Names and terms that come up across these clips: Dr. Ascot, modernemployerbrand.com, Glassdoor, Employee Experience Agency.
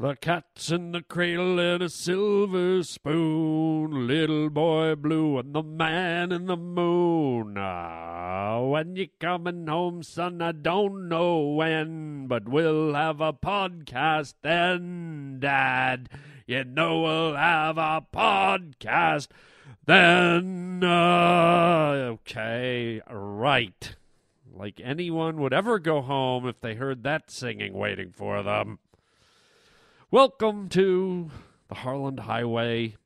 The cat's in the cradle and a silver spoon, little boy blue, and the man in the moon. When you coming home, son, I don't know when, but we'll have a podcast then, Dad. You know we'll have a podcast then. Okay, right. Like anyone would ever go home if they heard that singing waiting for them. Welcome to the Harland Highway.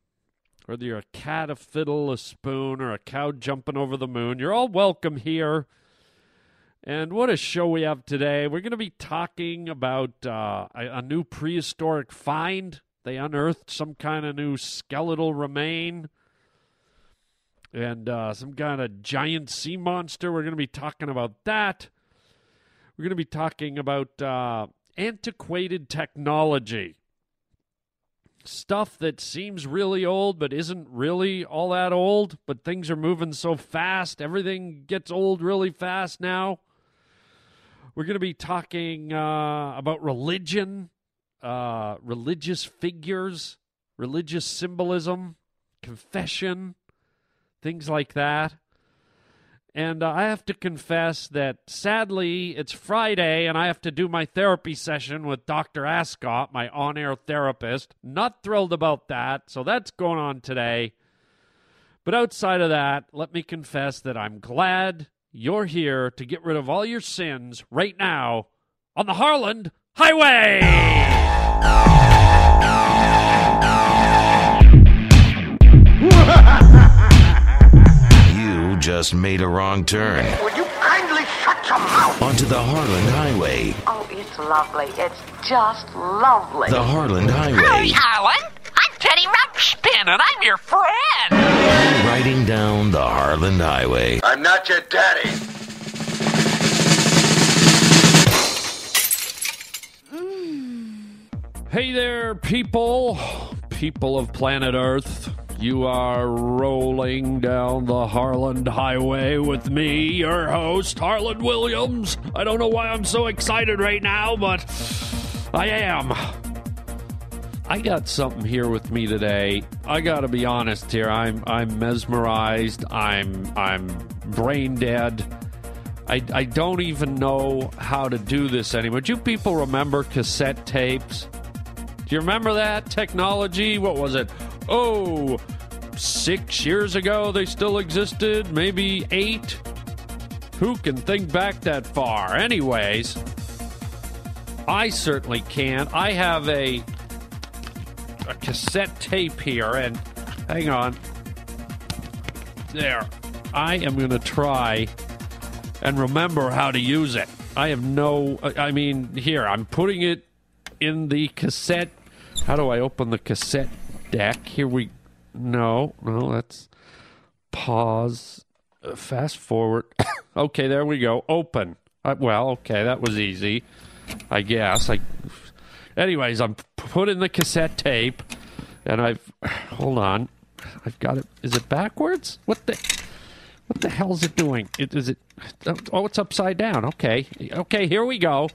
Whether you're a cat, a fiddle, a spoon, or a cow jumping over the moon, you're all welcome here. And what a show we have today. We're going to be talking about a new prehistoric find. They unearthed some kind of new skeletal remain and some kind of giant sea monster. We're going to be talking about that. We're going to be talking about antiquated technology, stuff that seems really old but isn't really all that old, but things are moving so fast, everything gets old really fast now. We're going to be talking about religion, religious figures, religious symbolism, confession, things like that. And I have to confess that, sadly, it's Friday, and I have to do my therapy session with Dr. Ascot, my on-air therapist. Not thrilled about that, so that's going on today. But outside of that, let me confess that I'm glad you're here to get rid of all your sins right now on the Harland Highway! Just made a wrong turn. Would you kindly shut your mouth? Onto the Harland Highway. Oh, it's lovely. It's just lovely. The Harland Highway. Hi, Harland. I'm Teddy Ruxpin, and I'm your friend. Riding down the Harland Highway. I'm not your daddy. Hey there, people. People of planet Earth. You are rolling down the Harland Highway with me, your host, Harlan Williams. I don't know why I'm so excited right now, but I am. I got something here with me today. I gotta be honest here. I'm mesmerized. I'm brain dead. I don't even know how to do this anymore. Do you people remember cassette tapes? Do you remember that technology? What was it? Oh, 6 years ago they still existed, maybe 8. Who can think back that far? Anyways, I certainly can't. I have a cassette tape here, and hang on. There. I am going to try and remember how to use it. Here, I'm putting it in the cassette. How do I open the cassette deck? Here we... No, let's pause. Fast forward. Okay, there we go. Open. That was easy, I guess. Anyways, I'm putting the cassette tape, and hold on. I've got it. Is it backwards? What the hell is it doing? Oh, it's upside down. Okay, here we go.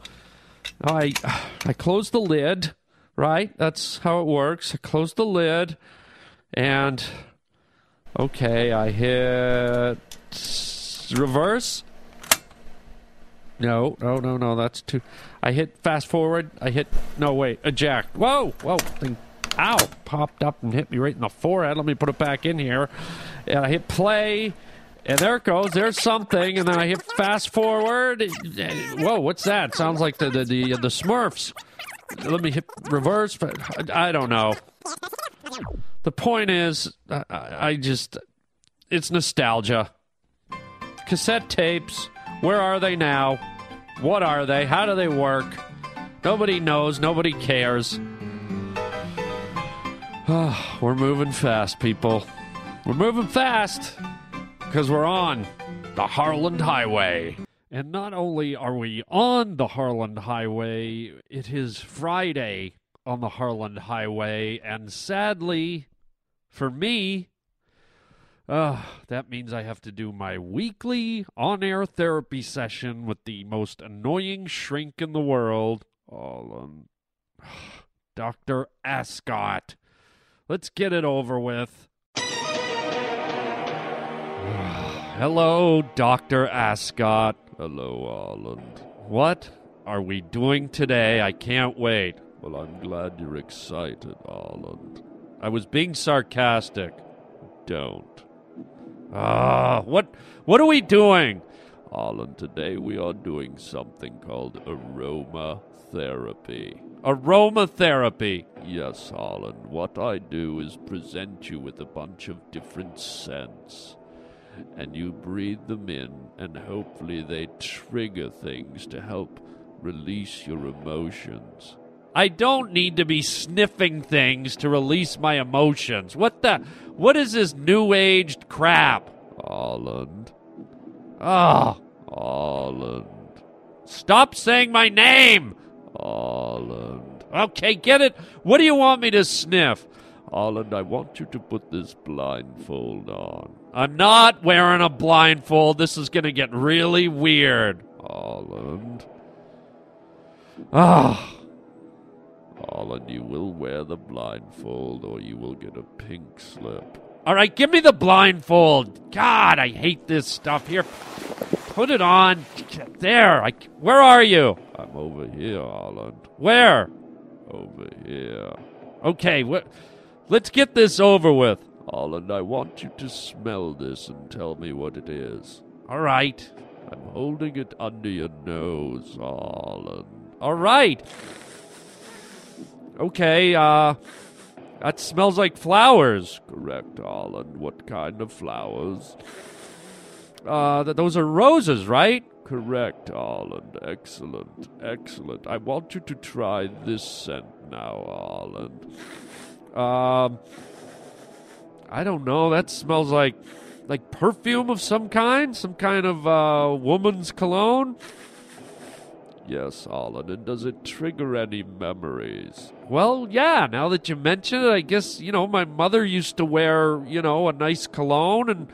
I close the lid. Right? That's how it works. I close the lid, and I hit reverse. No, that's too... I hit fast forward. Eject. Whoa, thing, ow, popped up and hit me right in the forehead. Let me put it back in here, and I hit play, and there it goes. There's something, and then I hit fast forward. Whoa, what's that? Sounds like the Smurfs. Let me hit reverse. I don't know. The point is, it's nostalgia. Cassette tapes, where are they now? What are they? How do they work? Nobody knows. Nobody cares. We're moving fast, people. We're moving fast because we're on the Harland Highway. And not only are we on the Harland Highway, it is Friday on the Harland Highway, and sadly, for me, that means I have to do my weekly on-air therapy session with the most annoying shrink in the world. Dr. Ascot. Let's get it over with. Hello, Dr. Ascot. Hello, Ireland. What are we doing today? I can't wait. Well, I'm glad you're excited, Ireland. I was being sarcastic. Don't. What are we doing? Ireland, today we are doing something called aromatherapy. Aromatherapy? Yes, Ireland. What I do is present you with a bunch of different scents. And you breathe them in, and hopefully they trigger things to help release your emotions. I don't need to be sniffing things to release my emotions. What is this new-aged crap? Ireland. Ah, Ireland. Stop saying my name! Ireland. Okay, get it? What do you want me to sniff? Ireland, I want you to put this blindfold on. I'm not wearing a blindfold. This is going to get really weird. Ireland. Ah. Ireland, you will wear the blindfold or you will get a pink slip. All right, give me the blindfold. God, I hate this stuff. Here, put it on. There. Where are you? I'm over here, Ireland. Where? Over here. Okay, let's get this over with. Ireland, I want you to smell this and tell me what it is. All right. I'm holding it under your nose, Ireland. All right. Okay, that smells like flowers. Correct, Ireland. What kind of flowers? Those are roses, right? Correct, Ireland. Excellent, excellent. I want you to try this scent now, Ireland. I don't know. That smells like perfume of some kind of woman's cologne. Yes, Alan, and does it trigger any memories? Well, yeah, now that you mention it, I guess, my mother used to wear, a nice cologne, and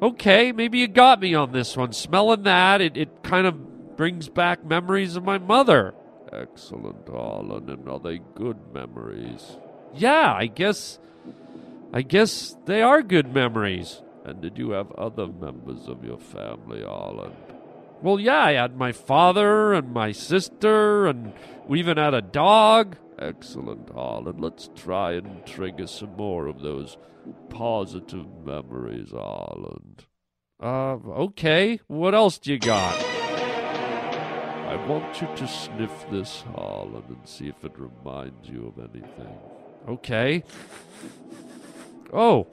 okay, maybe you got me on this one. Smelling that, it kind of brings back memories of my mother. Excellent, Alan, and are they good memories? Yeah, I guess they are good memories. And did you have other members of your family, Alan? Well, yeah, I had my father and my sister, and we even had a dog. Excellent, Ireland. Let's try and trigger some more of those positive memories, Ireland. Okay. What else do you got? I want you to sniff this, Ireland, and see if it reminds you of anything. Okay. Oh.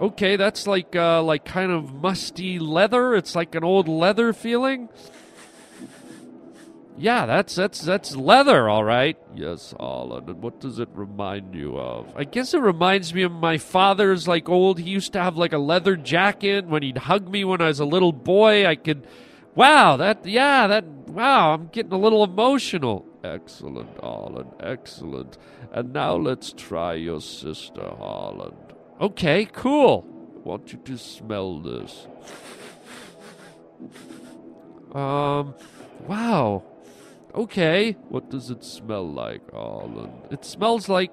Okay, that's like kind of musty leather. It's like an old leather feeling. Yeah, that's leather, all right. Yes, Ireland. And what does it remind you of? I guess it reminds me of my father's he used to have a leather jacket. When he'd hug me when I was a little boy, I'm getting a little emotional. Excellent, Ireland, excellent. And now let's try your sister, Ireland. Okay, cool. I want you to smell this. Wow. Okay. What does it smell like, Ireland? It smells like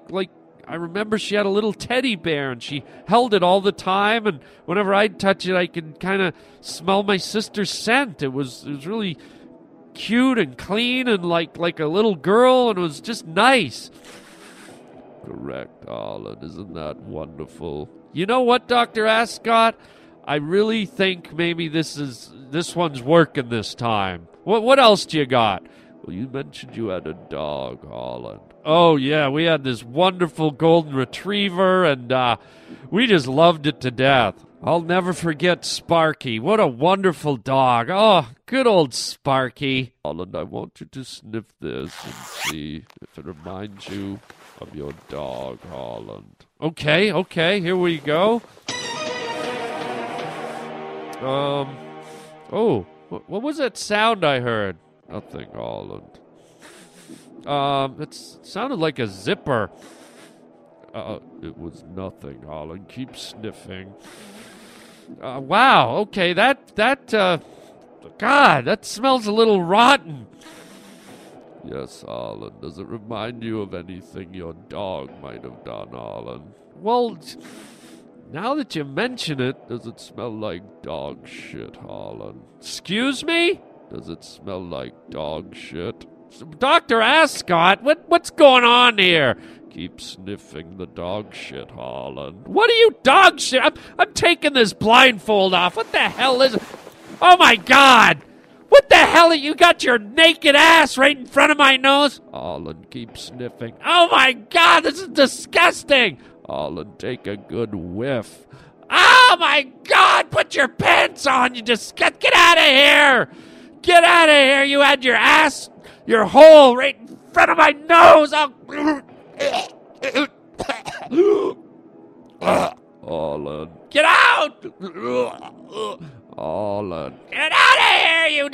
I remember she had a little teddy bear and she held it all the time, and whenever I'd touch it I could kind of smell my sister's scent. It was really cute and clean and like a little girl, and it was just nice. Correct, Ireland. Isn't that wonderful? You know what, Dr. Ascot? I really think maybe this one's working this time. What else do you got? Well, you mentioned you had a dog, Ireland. Oh, yeah, we had this wonderful golden retriever, and we just loved it to death. I'll never forget Sparky. What a wonderful dog. Oh, good old Sparky. Ireland, I want you to sniff this and see if it reminds you of your dog, Ireland. Okay, here we go. Oh, what was that sound I heard? Nothing, Ireland. It sounded like a zipper. It was nothing, Ireland. Keep sniffing. Wow, okay, that God, that smells a little rotten. Yes, Arlen, does it remind you of anything your dog might have done, Arlen? Well, now that you mention it, does it smell like dog shit, Arlen? Excuse me? Does it smell like dog shit? Dr. Ascot, what's going on here? Keep sniffing the dog shit, Arlen. What are you dog shit? I'm taking this blindfold off. What the hell is it? Oh my God! What the hell? You got your naked ass right in front of my nose? Arlen, keep sniffing. Oh my God, this is disgusting! Arlen, take a good whiff. Oh my God, put your pants on, you disgust. Get out of here! Get out of here! You had your ass, your hole right in front of my nose! Arlen, get out! Arlen, get out of here, you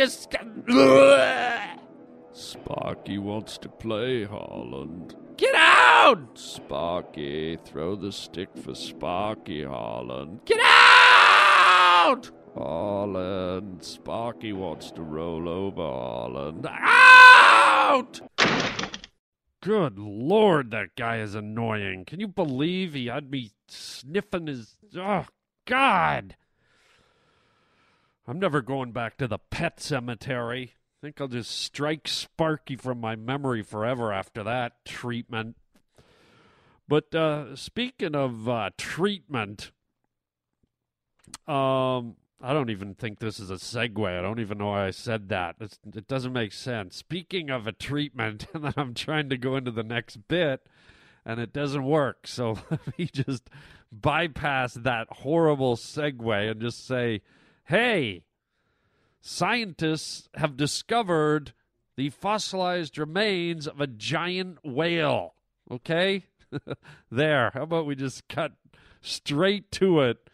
Sparky wants to play, Arlen. Get out! Sparky, throw the stick for Sparky, Arlen. Get out! Arlen, Sparky wants to roll over, Arlen. Out! Good Lord, that guy is annoying. Can you believe he had me sniffing his... Oh, God! I'm never going back to the pet cemetery. I think I'll just strike Sparky from my memory forever after that treatment. But speaking of treatment, I don't even think this is a segue. I don't even know why I said that. It doesn't make sense. Speaking of a treatment, and then I'm trying to go into the next bit, and it doesn't work. So let me just bypass that horrible segue and just say... Hey, scientists have discovered the fossilized remains of a giant whale, okay? There, how about we just cut straight to it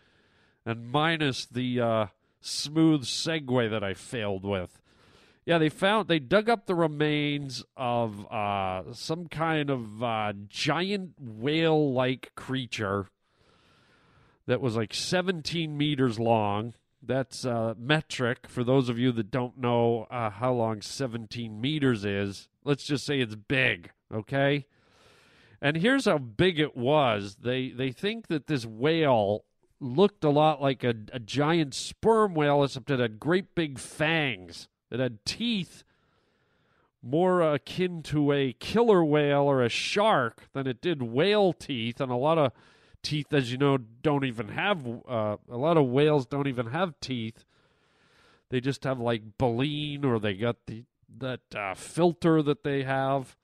and minus the smooth segue that I failed with. Yeah, they dug up the remains of some kind of giant whale-like creature that was like 17 meters long. That's metric. For those of you that don't know how long 17 meters is, let's just say it's big, okay? And here's how big it was. They think that this whale looked a lot like a giant sperm whale, except it had great big fangs. It had teeth more akin to a killer whale or a shark than it did whale teeth, and a lot of teeth, as you know, don't even have, a lot of whales don't even have teeth. They just have like baleen, or they got that filter that they have.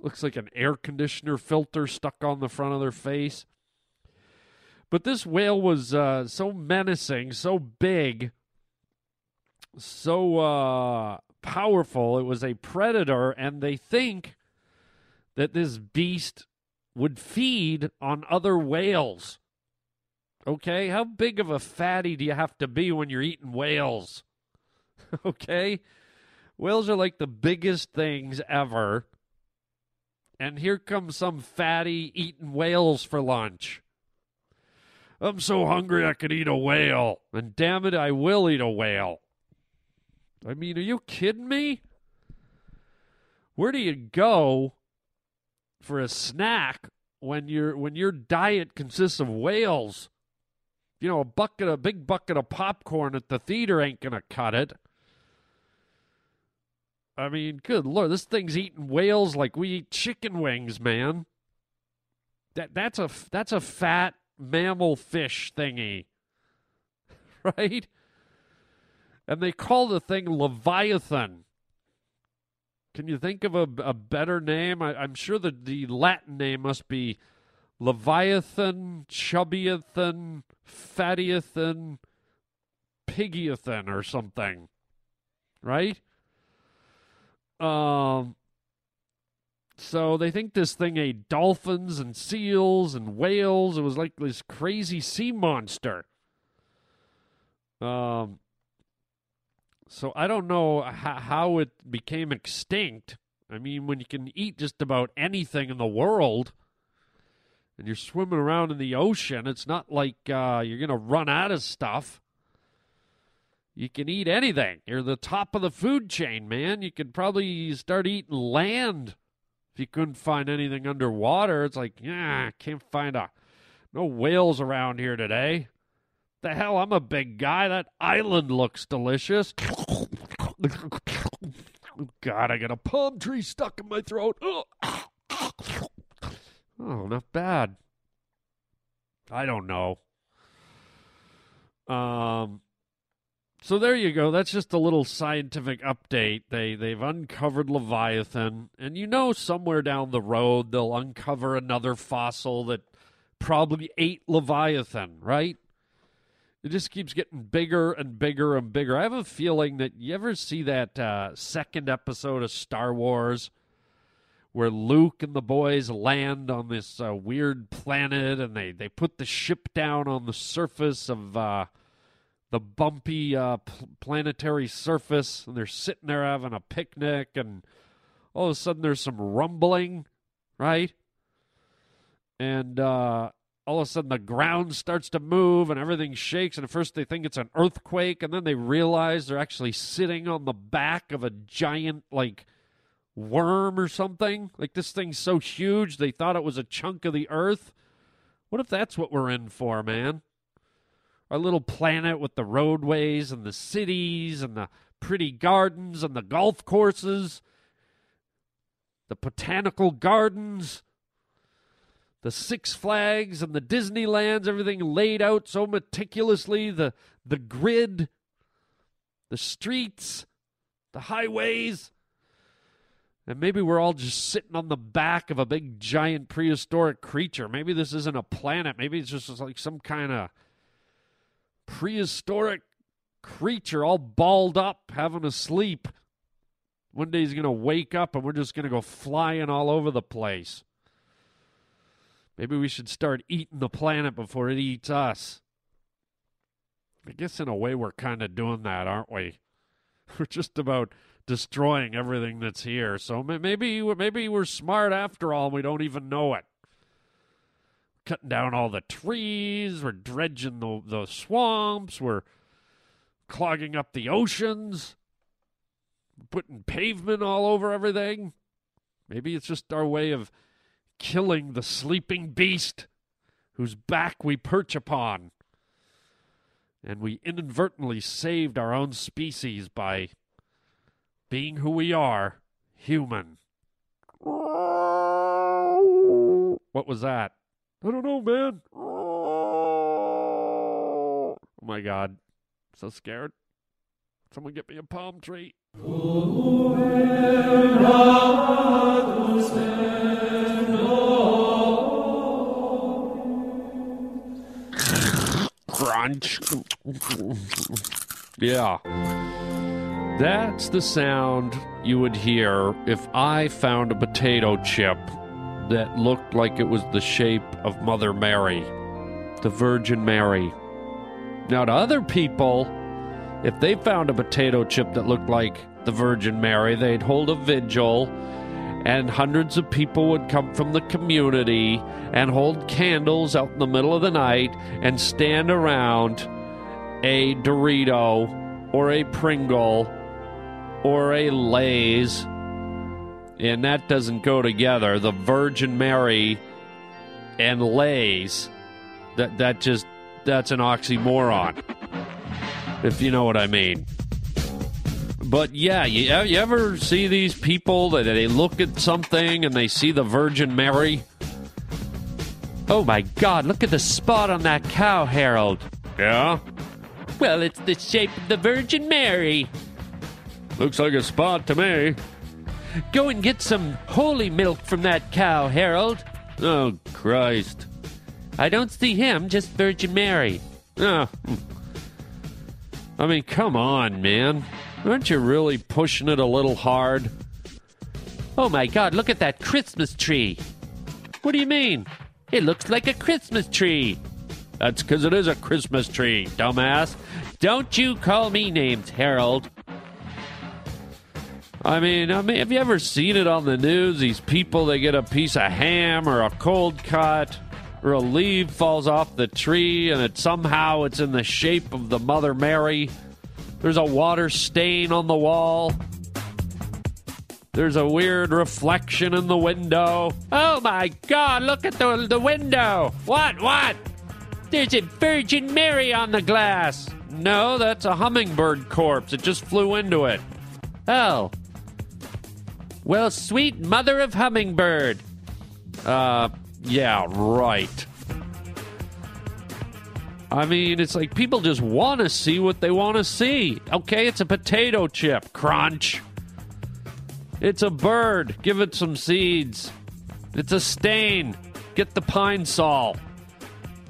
Looks like an air conditioner filter stuck on the front of their face. But this whale was so menacing, so big, so powerful. It was a predator, and they think that this beast would feed on other whales. Okay? How big of a fatty do you have to be when you're eating whales? Okay? Whales are like the biggest things ever. And here comes some fatty eating whales for lunch. I'm so hungry I could eat a whale. And damn it, I will eat a whale. I mean, are you kidding me? Where do you go for a snack when your diet consists of whales? You know, a big bucket of popcorn at the theater ain't gonna cut it. I mean, good Lord, this thing's eating whales like we eat chicken wings, man. That's a fat mammal fish thingy, right? And they call the thing Leviathan. Can you think of a better name? I'm sure that the Latin name must be Leviathan, Chubbyathan, Fattyathan, Piggyathan or something, right? So they think this thing ate dolphins and seals and whales. It was like this crazy sea monster. So I don't know how it became extinct. I mean, when you can eat just about anything in the world and you're swimming around in the ocean, it's not like you're going to run out of stuff. You can eat anything. You're the top of the food chain, man. You could probably start eating land. If you couldn't find anything underwater, it's like, yeah, can't find no whales around here today. The hell, I'm a big guy. That island looks delicious. God, I got a palm tree stuck in my throat. Oh, not bad. I don't know. So there you go. That's just a little scientific update. They've uncovered Leviathan. And you know somewhere down the road they'll uncover another fossil that probably ate Leviathan, right? It just keeps getting bigger and bigger and bigger. I have a feeling that you ever see that second episode of Star Wars where Luke and the boys land on this weird planet and they put the ship down on the surface of the bumpy planetary surface, and they're sitting there having a picnic, and all of a sudden there's some rumbling, right? And all of a sudden the ground starts to move and everything shakes, and at first they think it's an earthquake, and then they realize they're actually sitting on the back of a giant, like, worm or something. Like, this thing's so huge they thought it was a chunk of the earth. What if that's what we're in for, man? Our little planet with the roadways and the cities and the pretty gardens and the golf courses, the botanical gardens, the Six Flags and the Disneylands, everything laid out so meticulously, the grid, the streets, the highways. And maybe we're all just sitting on the back of a big, giant, prehistoric creature. Maybe this isn't a planet. Maybe it's just like some kind of prehistoric creature all balled up, having a sleep. One day he's going to wake up and we're just going to go flying all over the place. Maybe we should start eating the planet before it eats us. I guess in a way we're kind of doing that, aren't we? We're just about destroying everything that's here. So maybe we're smart after all and we don't even know it. Cutting down all the trees, we're dredging the swamps, we're clogging up the oceans, putting pavement all over everything. Maybe it's just our way of killing the sleeping beast whose back we perch upon. And we inadvertently saved our own species by being who we are, human. What was that? I don't know, man. Oh my God. I'm so scared. Someone get me a palm tree. Crunch. Yeah. That's the sound you would hear if I found a potato chip that looked like it was the shape of Mother Mary, the Virgin Mary. Now, to other people, if they found a potato chip that looked like the Virgin Mary, they'd hold a vigil, and hundreds of people would come from the community and hold candles out in the middle of the night and stand around a Dorito or a Pringle or a Lay's. And that doesn't go together. The Virgin Mary and Lay's, that's an oxymoron, if you know what I mean. But yeah, you ever see these people that they look at something and they see the Virgin Mary? Oh my God, look at the spot on that cow, Harold. Yeah? Well, it's the shape of the Virgin Mary. Looks like a spot to me. Go and get some holy milk from that cow, Harold. Oh, Christ. I don't see him, just Virgin Mary. Oh. I mean, come on, man. Aren't you really pushing it a little hard? Oh, my God, look at that Christmas tree. What do you mean? It looks like a Christmas tree. That's because it is a Christmas tree, dumbass. Don't you call me names, Harold. I mean, have you ever seen it on the news? These people, they get a piece of ham or a cold cut or a leaf falls off the tree and it somehow it's in the shape of the Mother Mary. There's a water stain on the wall. There's a weird reflection in the window. Oh my God, look at the window. What? There's a Virgin Mary on the glass. No, that's a hummingbird corpse. It just flew into it. Oh. Well, sweet mother of hummingbird. Yeah, right. I mean, it's like people just want to see what they want to see. Okay, it's a potato chip. Crunch. It's a bird. Give it some seeds. It's a stain. Get the pine sol.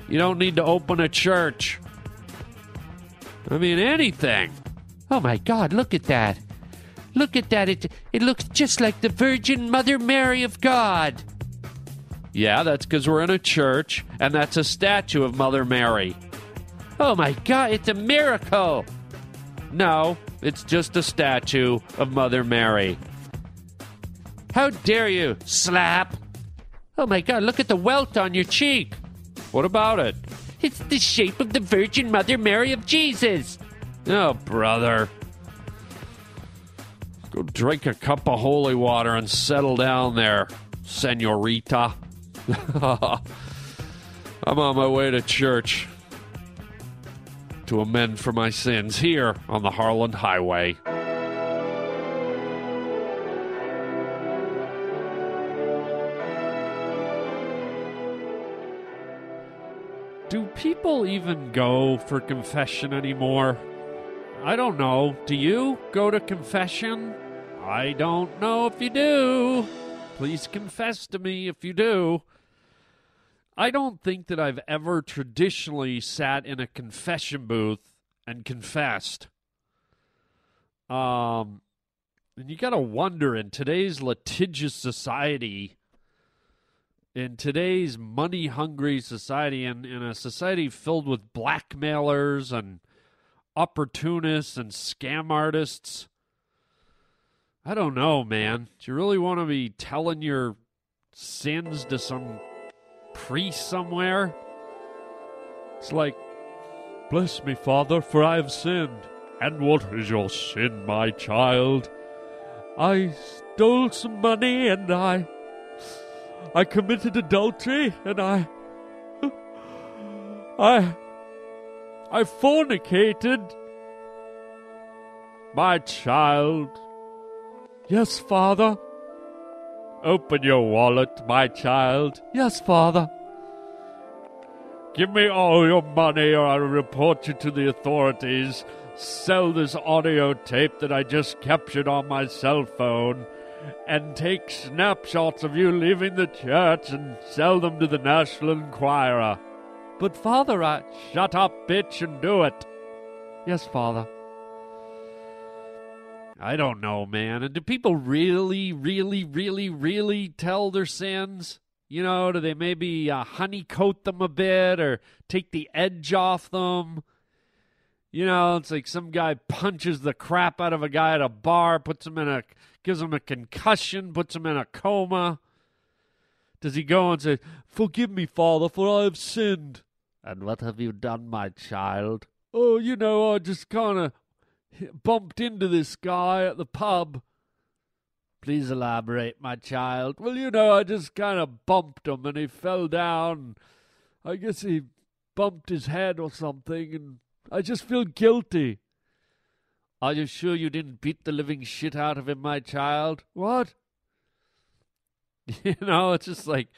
You don't need to open a church. I mean, anything. Oh, my God, look at that. Look at that. It looks just like the Virgin Mother Mary of God. Yeah, that's because we're in a church, and that's a statue of Mother Mary. Oh, my God, it's a miracle. No, it's just a statue of Mother Mary. How dare you, slap. Oh, my God, look at the welt on your cheek. What about it? It's the shape of the Virgin Mother Mary of Jesus. Oh, brother. Go drink a cup of holy water and settle down there, senorita. I'm on my way to church to amend for my sins here on the Harland Highway. Do people even go for confession anymore? I don't know. Do you go to confession? I don't know if you do. Please confess to me if you do. I don't think that I've ever traditionally sat in a confession booth and confessed. And you got to wonder, in today's litigious society, in today's money-hungry society, and in a society filled with blackmailers and opportunists and scam artists, I don't know, man. Do you really want to be telling your sins to some priest somewhere? It's like, bless me, Father, for I have sinned. And what is your sin, my child? I stole some money, and I committed adultery, and I fornicated. My child. Yes, Father. Open your wallet, my child. Yes, Father. Give me all your money, or I'll report you to the authorities. Sell this audio tape that I just captured on my cell phone, and take snapshots of you leaving the church and sell them to the National Enquirer. But, Father, Shut up, bitch, and do it. Yes, Father. I don't know, man. And do people really tell their sins? You know, do they maybe honeycoat them a bit or take the edge off them? You know, it's like some guy punches the crap out of a guy at a bar, gives him a concussion, puts him in a coma. Does he go and say, forgive me, Father, for I have sinned? And what have you done, my child? Oh, you know, I just kind of bumped into this guy at the pub. Please elaborate, my child. Well, you know, I just kind of bumped him, and he fell down. I guess he bumped his head or something, and I just feel guilty. Are you sure you didn't beat the living shit out of him, my child? What? You know, it's just like,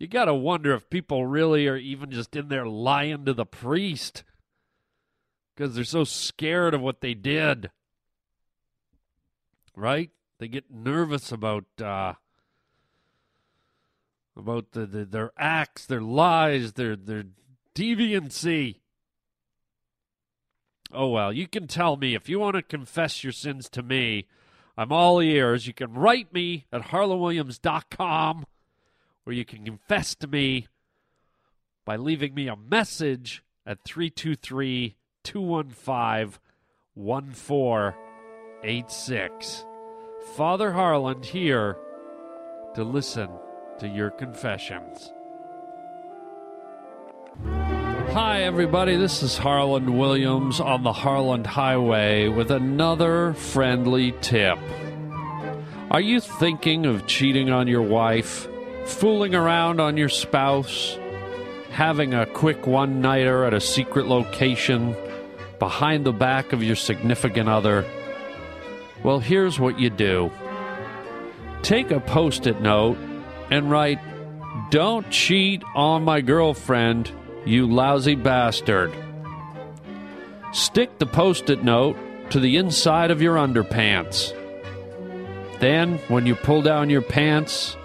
you got to wonder if people really are even just in there lying to the priest because they're so scared of what they did. Right? They get nervous about their acts, their lies, their deviancy. Oh, well, you can tell me. If you want to confess your sins to me, I'm all ears. You can write me at harlowwilliams.com, or you can confess to me by leaving me a message at 323-215-1486. Father Harland here to listen to your confessions. Hi, everybody. This is Harlan Williams on the Harlan Highway with another friendly tip. Are you thinking of cheating on your wife, fooling around on your spouse, having a quick one-nighter at a secret location behind the back of your significant other? Well, here's what you do. Take a Post-it note and write, "Don't cheat on my girlfriend, you lousy bastard." Stick the Post-it note to the inside of your underpants. Then, when you pull down your pants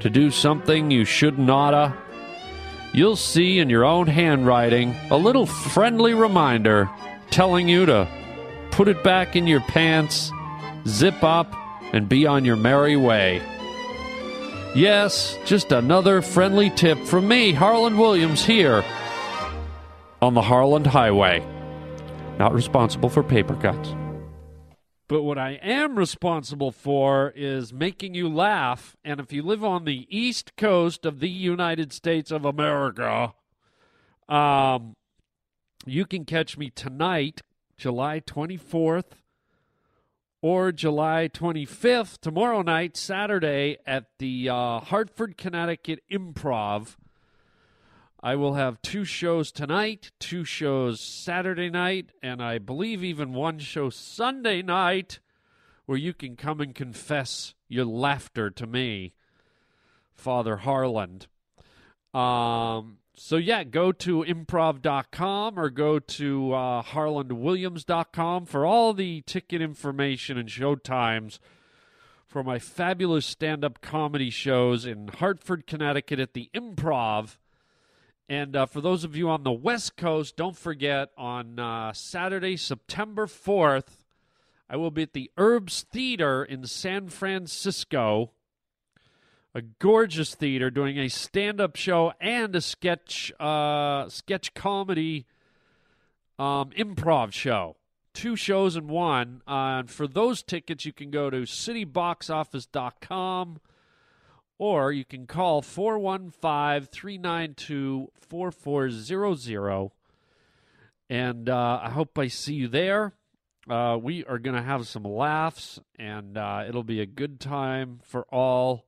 to do something you shouldn't oughta, you'll see in your own handwriting a little friendly reminder telling you to put it back in your pants, zip up, and be on your merry way. Yes, just another friendly tip from me, Harlan Williams, here on the Harlan Highway. Not responsible for paper cuts. But what I am responsible for is making you laugh. And if you live on the East Coast of the United States of America, you can catch me tonight, July 24th, or July 25th, tomorrow night, Saturday, at the Hartford, Connecticut Improv. I will have two shows tonight, two shows Saturday night, and I believe even one show Sunday night, where you can come and confess your laughter to me, Father Harland. So, yeah, go to improv.com or go to harlandwilliams.com for all the ticket information and show times for my fabulous stand-up comedy shows in Hartford, Connecticut at the Improv. And for those of you on the West Coast, don't forget, on Saturday, September 4th, I will be at the Herbs Theater in San Francisco, a gorgeous theater, doing a stand-up show and a sketch comedy improv show. Two shows in one. And for those tickets, you can go to cityboxoffice.com or you can call 415-392-4400. And I hope I see you there. We are going to have some laughs, and it'll be a good time for all.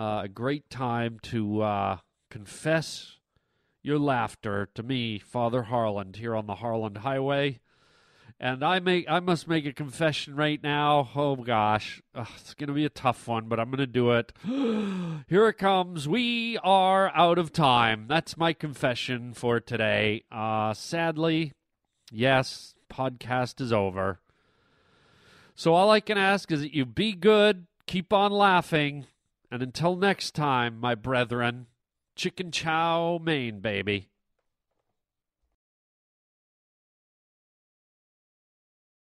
A great time to confess your laughter to me, Father Harland, here on the Harland Highway. And I must make a confession right now. Oh, gosh. It's going to be a tough one, but I'm going to do it. Here it comes. We are out of time. That's my confession for today. Sadly, yes, podcast is over. So all I can ask is that you be good, keep on laughing, and until next time, my brethren, chicken chow mein, baby.